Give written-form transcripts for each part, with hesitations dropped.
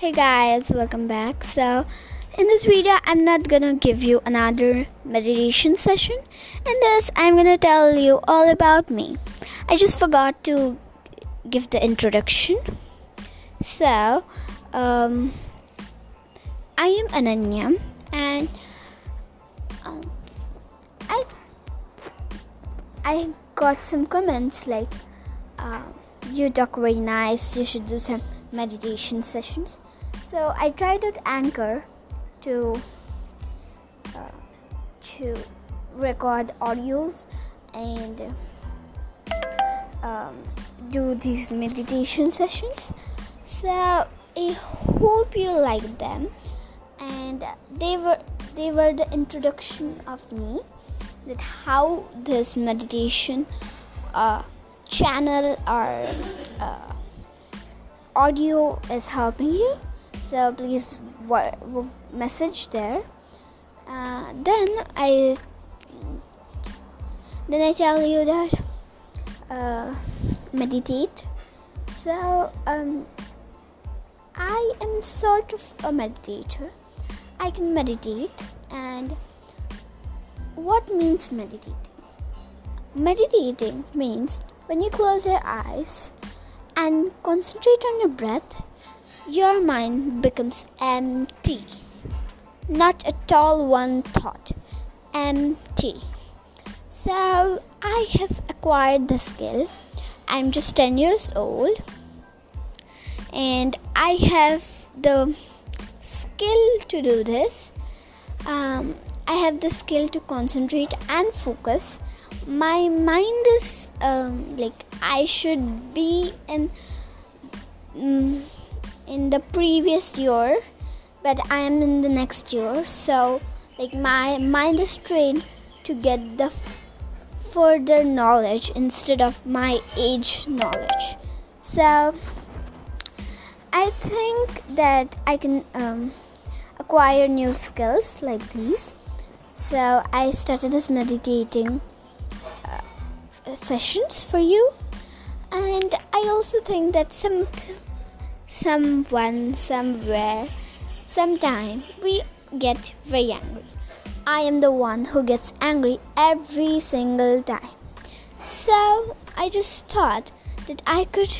Hey guys, welcome back. So in this video I'm not gonna give you another meditation session. In this I'm gonna tell you all about me. I just forgot to give the introduction. So I am Ananya, and I got some comments like you talk very nice, you should do some meditation sessions. So I tried out Anchor to record audios and do these meditation sessions. So I hope you like them, and they were the introduction of me, that how this meditation channel or audio is helping you. So please message there. Then I tell you that meditate. So I am sort of a meditator. I can meditate. And what means meditating? Meditating means when you close your eyes and concentrate on your breath, your mind becomes empty. Not at all one thought. Empty. So I have acquired the skill. I'm just 10 years old. And I have the skill to do this. I have the skill to concentrate and focus. My mind is I should be in the previous year, but I am in the next year. So my mind is trained to get the further knowledge instead of my age knowledge. So I think that I can acquire new skills like these. So I started this meditating sessions for you, and I also think that someone somewhere sometime we get very angry. I am the one who gets angry every single time. So I just thought that I could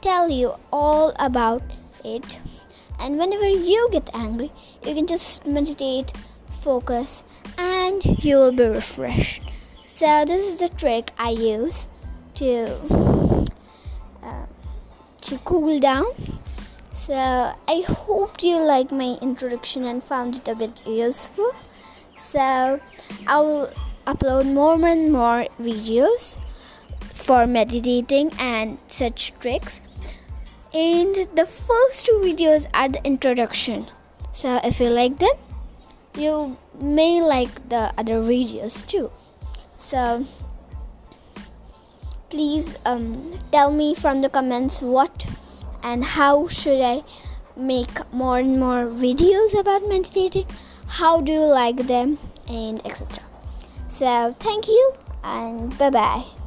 tell you all about it, and whenever you get angry you can just meditate, focus, and you will be refreshed. So this is the trick I use to cool down. So I hope you like my introduction and found it a bit useful. So I will upload more and more videos for meditating and such tricks. And the first two videos are the introduction. So if you like them, you may like the other videos too. So please tell me from the comments what and how should I make more and more videos about meditating, how do you like them, and etc. So thank you and bye bye.